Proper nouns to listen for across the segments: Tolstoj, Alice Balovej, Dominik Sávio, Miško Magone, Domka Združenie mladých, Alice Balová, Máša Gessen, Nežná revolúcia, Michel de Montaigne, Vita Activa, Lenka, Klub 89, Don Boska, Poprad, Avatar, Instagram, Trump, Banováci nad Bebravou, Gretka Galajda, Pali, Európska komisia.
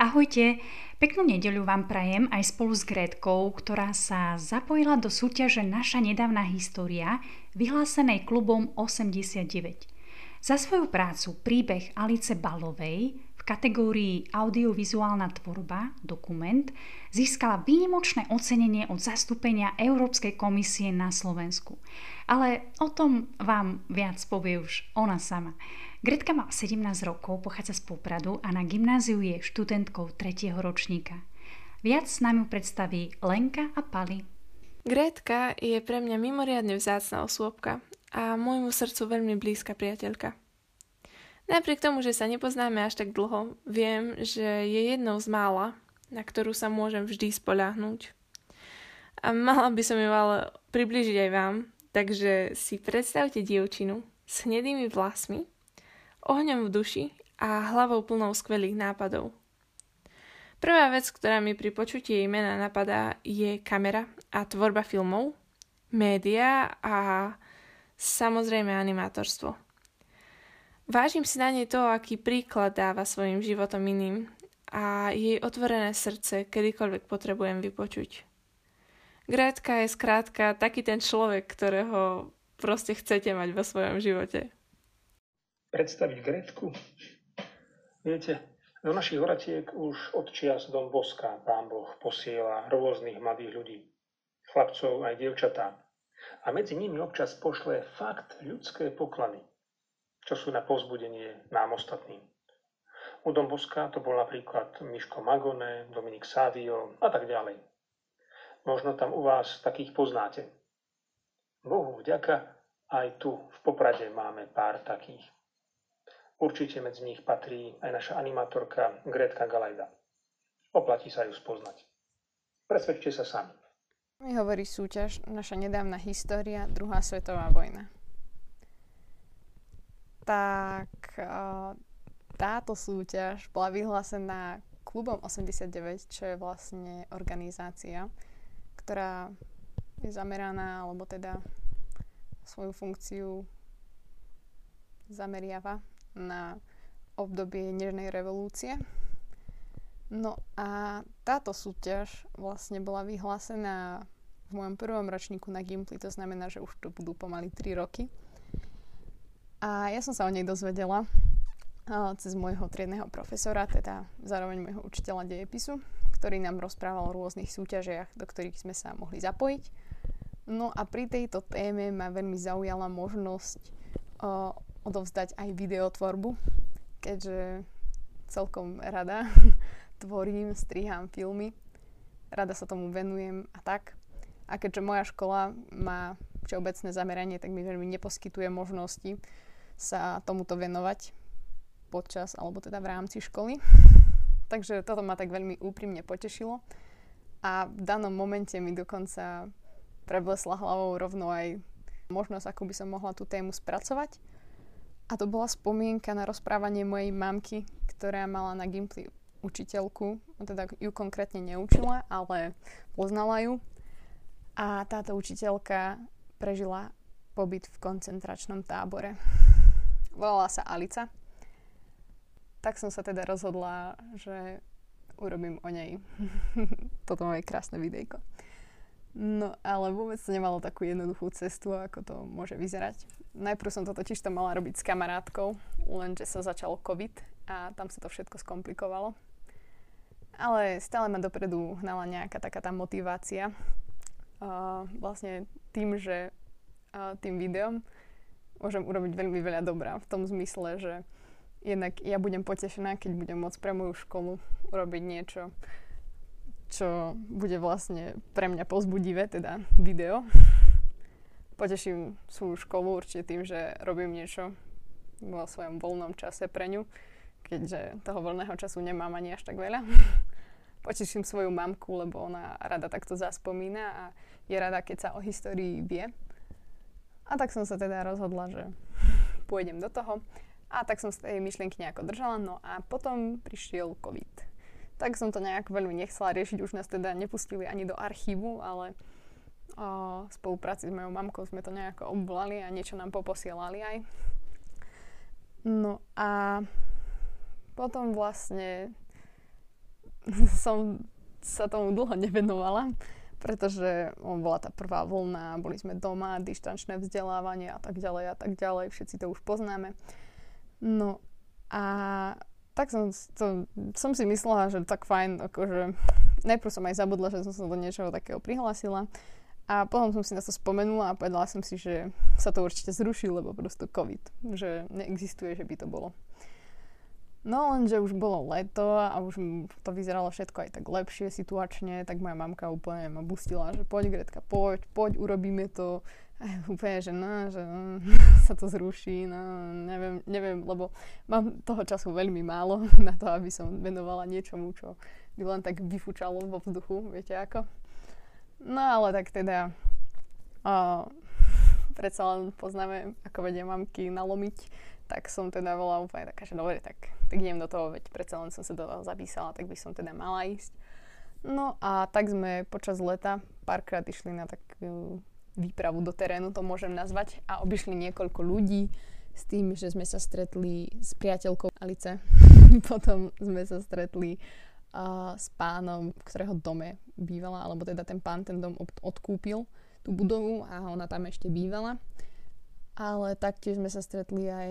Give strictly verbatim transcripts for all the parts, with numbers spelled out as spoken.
Ahojte, peknú nedeľu vám prajem aj spolu s Gretkou, ktorá sa zapojila do súťaže Naša nedávna história, vyhlásenej klubom osemdesiatdeväť. Za svoju prácu Príbeh Alice Balovej v kategórii Audiovizuálna tvorba, dokument, získala výnimočné ocenenie od zastúpenia Európskej komisie na Slovensku. Ale o tom vám viac povie už ona sama. Gretka má sedemnásť rokov, pochádza z Popradu a na gymnáziu je študentkou tretieho ročníka. Viac s nami predstaví Lenka a Pali. Gretka je pre mňa mimoriadne vzácna osôbka a môjmu srdcu veľmi blízka priateľka. Napriek tomu, že sa nepoznáme až tak dlho, viem, že je jednou z mála, na ktorú sa môžem vždy spoľahnúť. A mala by som ju ale priblížiť aj vám, takže si predstavte dievčinu s hnedými vlasmi, ohňom v duši a hlavou plnou skvelých nápadov. Prvá vec, ktorá mi pri počutí jej mena napadá, je kamera a tvorba filmov, média a samozrejme animátorstvo. Vážim si na nej to, aký príklad dáva svojim životom iným a jej otvorené srdce kedykoľvek potrebujem vypočuť. Gretka je skrátka taký ten človek, ktorého proste chcete mať vo svojom živote. Predstaviť Gretku? Viete, do našich horatiek už od čias Don Boska Pán Boh posiela rôznych mladých ľudí, chlapcov aj dievčatá. A medzi nimi občas pošle fakt ľudské poklady, čo sú na povzbudenie nám ostatným. U Don Boska to bol napríklad Miško Magone, Dominik Sávio a tak ďalej. Možno tam u vás takých poznáte. Bohu vďaka, aj tu v Poprade máme pár takých. Určite medzi nich patrí aj naša animátorka Gretka Galajda. Oplatí sa ju spoznať. Presvedčte sa sami. Mi hovorí súťaž Naša nedávna história, druhá svetová vojna. Tak táto súťaž bola vyhlásená Klubom osemdesiatdeväť, čo je vlastne organizácia, ktorá je zameraná, alebo teda svoju funkciu zameriava na obdobie Nežnej revolúcie. No a táto súťaž vlastne bola vyhlásená v mojom prvom ročníku na Gimply, to znamená, že už to budú pomaly tri roky. A ja som sa o nej dozvedela cez môjho triedneho profesora, teda zároveň môjho učiteľa dejepisu, ktorý nám rozprával o rôznych súťažiach, do ktorých sme sa mohli zapojiť. No a pri tejto téme ma veľmi zaujala možnosť o, odovzdať aj videotvorbu, keďže celkom rada tvorím, strihám filmy, rada sa tomu venujem a tak. A keďže moja škola má všeobecné zameranie, tak mi veľmi neposkytuje možnosti sa tomuto venovať počas, alebo teda v rámci školy. Takže toto ma tak veľmi úprimne potešilo. A v danom momente mi dokonca preblesla hlavou rovno aj možnosť, ako by som mohla tú tému spracovať. A to bola spomienka na rozprávanie mojej mamky, ktorá mala na Gimply učiteľku, teda ju konkrétne neučila, ale poznala ju. A táto učiteľka prežila pobyt v koncentračnom tábore. Volala sa Alica. Tak som sa teda rozhodla, že urobím o nej toto moje krásne videjko. No, ale vôbec to nemalo takú jednoduchú cestu, ako to môže vyzerať. Najprv som to totiž to mala robiť s kamarátkou, lenže sa začal COVID a tam sa to všetko skomplikovalo. Ale stále ma dopredu hnala nejaká taká tá motivácia. Uh, vlastne tým, že uh, tým videom môžem urobiť veľmi veľa dobrá. V tom zmysle, že jednak ja budem potešená, keď budem môcť pre moju školu urobiť niečo, čo bude vlastne pre mňa povzbudivé, teda video. Poteším svoju školu určite tým, že robím niečo vo svojom voľnom čase pre ňu, keďže toho voľného času nemám ani až tak veľa. Poteším svoju mamku, lebo ona rada takto zaspomína a je rada, keď sa o histórii vie. A tak som sa teda rozhodla, že pôjdem do toho. A tak som sa tej myšlienky nejako držala, no a potom prišiel COVID. Tak som to nejak veľmi nechcela riešiť, už nás teda nepustili ani do archívu, ale o, v spolupráci s mojou mamkou sme to nejako obvolali a niečo nám poposielali aj. No a potom vlastne som sa tomu dlho nevenovala, pretože bola tá prvá vlna, boli sme doma, dištančné vzdelávanie a tak ďalej a tak ďalej, všetci to už poznáme. No a tak som, to, som si myslela, že tak fajn, akože najprv som aj zabudla, že som sa do niečoho takého prihlásila a potom som si na to spomenula a povedala som si, že sa to určite zruší, lebo prosto COVID, že neexistuje, že by to bolo. No lenže už bolo leto a už to vyzeralo všetko aj tak lepšie situačne, tak moja mamka úplne ma bustila, že poď Gretka, poď, poď, urobíme to. A úplne, že no, že no, sa to zruší, no neviem, neviem, lebo mám toho času veľmi málo na to, aby som venovala niečomu, čo by len tak vyfučalo vo vzduchu, viete ako. No ale tak teda, uh, predsa len poznáme, ako vedia mamky nalomiť, tak som teda bola úplne taká, že dobre, tak, tak idem do toho, veď predsa len som sa do toho zapísala, tak by som teda mala ísť. No a tak sme počas leta párkrát išli na takú výpravu do terénu, to môžem nazvať, a obišli niekoľko ľudí s tým, že sme sa stretli s priateľkou Alice. Potom sme sa stretli uh, s pánom, v ktorého dome bývala, alebo teda ten pán ten dom odkúpil, tú budovu, a ona tam ešte bývala. Ale taktiež sme sa stretli aj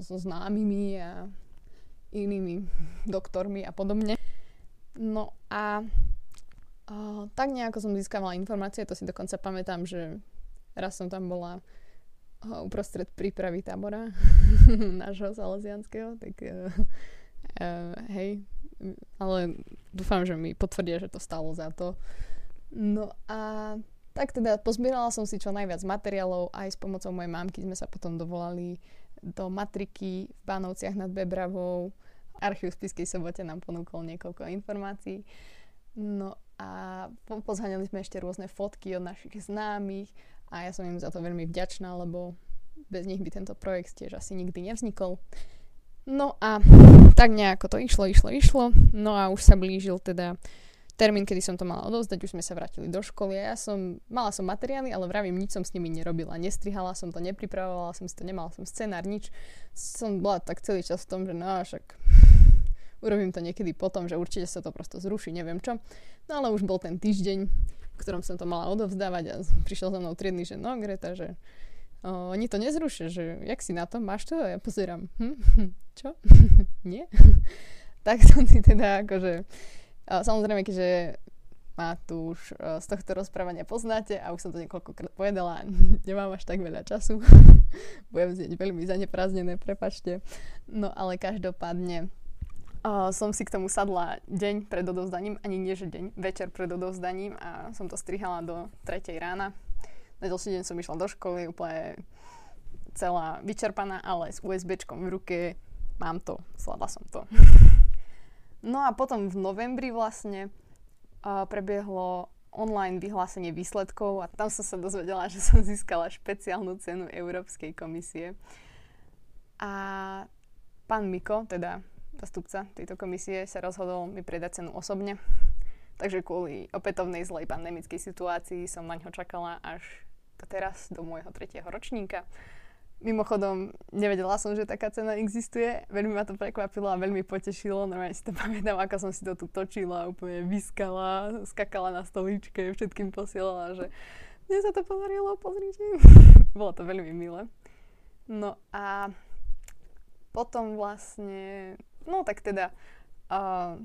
so známymi a inými doktormi a podobne. No a o, tak nejako som získavala informácie, to si dokonca pamätám, že raz som tam bola o, uprostred prípravy tábora nášho salesianského, tak e, e, hej, ale dúfam, že mi potvrdia, že to stalo za to. No a tak teda pozbierala som si čo najviac materiálov, aj s pomocou mojej mamky sme sa potom dovolali do matriky v Banovciach nad Bebravou. Archív v Spišskej Sobote nám ponúkol niekoľko informácií. No a pozháňali sme ešte rôzne fotky od našich známych a ja som im za to veľmi vďačná, lebo bez nich by tento projekt tiež asi nikdy nevznikol. No a tak nejako to išlo, išlo, išlo. No a už sa blížil teda termín, kedy som to mala odovzdať, už sme sa vrátili do školy a ja som, mala som materiály, ale vravím, nič som s nimi nerobila. Nestrihala som to, nepripravovala som si to, nemala som scenár, nič. Som bola tak celý čas v tom, že no však urobím to niekedy potom, že určite sa to prosto zruší, neviem čo. No ale už bol ten týždeň, v ktorom som to mala odovzdávať a prišiel za mnou triedny, že no Greta, že o, oni to nezrušia, že jak si na to, máš to? A ja pozerám, hm, čo? Nie? Tak som si teda akože... Samozrejme, keďže ma tu už z tohto rozprávania poznáte a už som to niekoľkokrát povedala, nemám až tak veľa času. Budem znieť veľmi zaneprázdnené, prepačte. No ale každopádne uh, som si k tomu sadla deň pred odovzdaním, ani nie že deň, večer pred odovzdaním a som to strihala do tretej rána. Na ďalší deň som išla do školy úplne celá vyčerpaná, ale s USBčkom v ruke. Mám to, zvládla som to. No a potom v novembri vlastne uh, prebiehlo online vyhlásenie výsledkov a tam som sa dozvedela, že som získala špeciálnu cenu Európskej komisie. A pán Miko, teda zastupca tejto komisie, sa rozhodol mi predať cenu osobne. Takže kvôli opätovnej zlej pandemickej situácii som na ňo čakala až doteraz, do môjho tretieho ročníka. Mimochodom, nevedela som, že taká cena existuje. Veľmi ma to prekvapilo a veľmi potešilo. Normálne si to pamätám, ako som si to tu točila, úplne vyskala, skakala na stoličke, všetkým posielala, že mne sa to podarilo, pozrite. Bolo to veľmi milé. No a potom vlastne, no tak teda uh,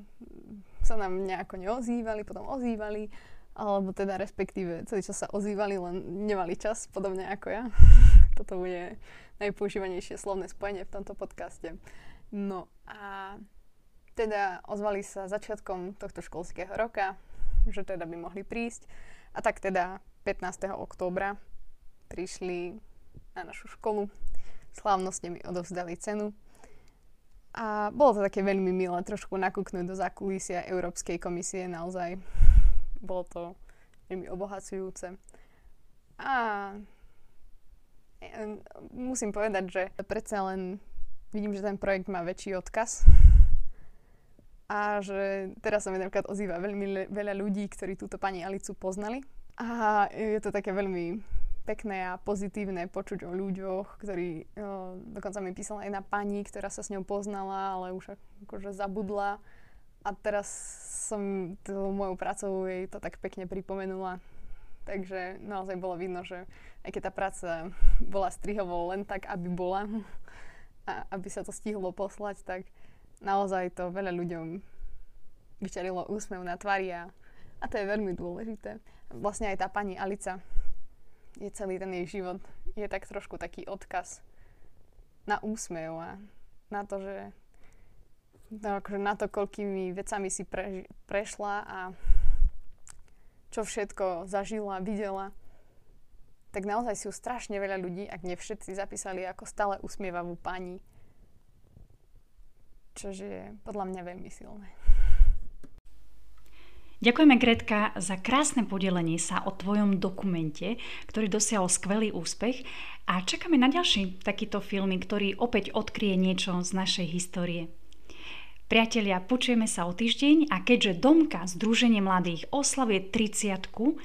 sa nám nejako neozývali, potom ozývali, alebo teda respektíve celý čas sa ozývali, len nemali čas, podobne ako ja. Toto bude najpoužívanejšie slovné spojenie v tomto podcaste. No a teda ozvali sa začiatkom tohto školského roka, že teda by mohli prísť. A tak teda pätnásteho októbra prišli na našu školu. Slávnostne mi odovzdali cenu. A bolo to také veľmi milé trošku nakúknúť do zákulisia Európskej komisie. Naozaj bolo to veľmi obohacujúce. A musím povedať, že predsa len vidím, že ten projekt má väčší odkaz a že teraz sa mi napríklad ozýva veľmi le- veľa ľudí, ktorí túto pani Alicu poznali a je to také veľmi pekné a pozitívne počuť o ľuďoch, ktorí, no, dokonca mi písala jedna pani, ktorá sa s ňou poznala, ale už akože zabudla. A teraz som tú moju prácu jej to tak pekne pripomenula. Takže naozaj bolo vidno, že aj keď tá práca bola strihovou len tak, aby bola a aby sa to stihlo poslať, tak naozaj to veľa ľuďom vyčarilo úsmev na tvári a, a to je veľmi dôležité. Vlastne aj tá pani Alica, je celý ten jej život, je tak trošku taký odkaz na úsmev a na to, že no, akože na to, koľkými vecami si prež- prešla a čo všetko zažila, videla, tak naozaj si ju strašne veľa ľudí, ak nie všetci, zapísali ako stále usmievavú pani. Čože je podľa mňa veľmi silné. Ďakujeme, Gretka, za krásne podelenie sa o tvojom dokumente, ktorý dosiahol skvelý úspech a čakáme na ďalší takýto film, ktorý opäť odkryje niečo z našej histórie. Priatelia, počujeme sa o týždeň a keďže Domka Združenie mladých oslavuje tridsiatku,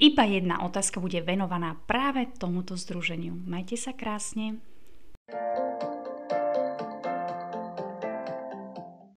iba jedna otázka bude venovaná práve tomuto združeniu. Majte sa krásne.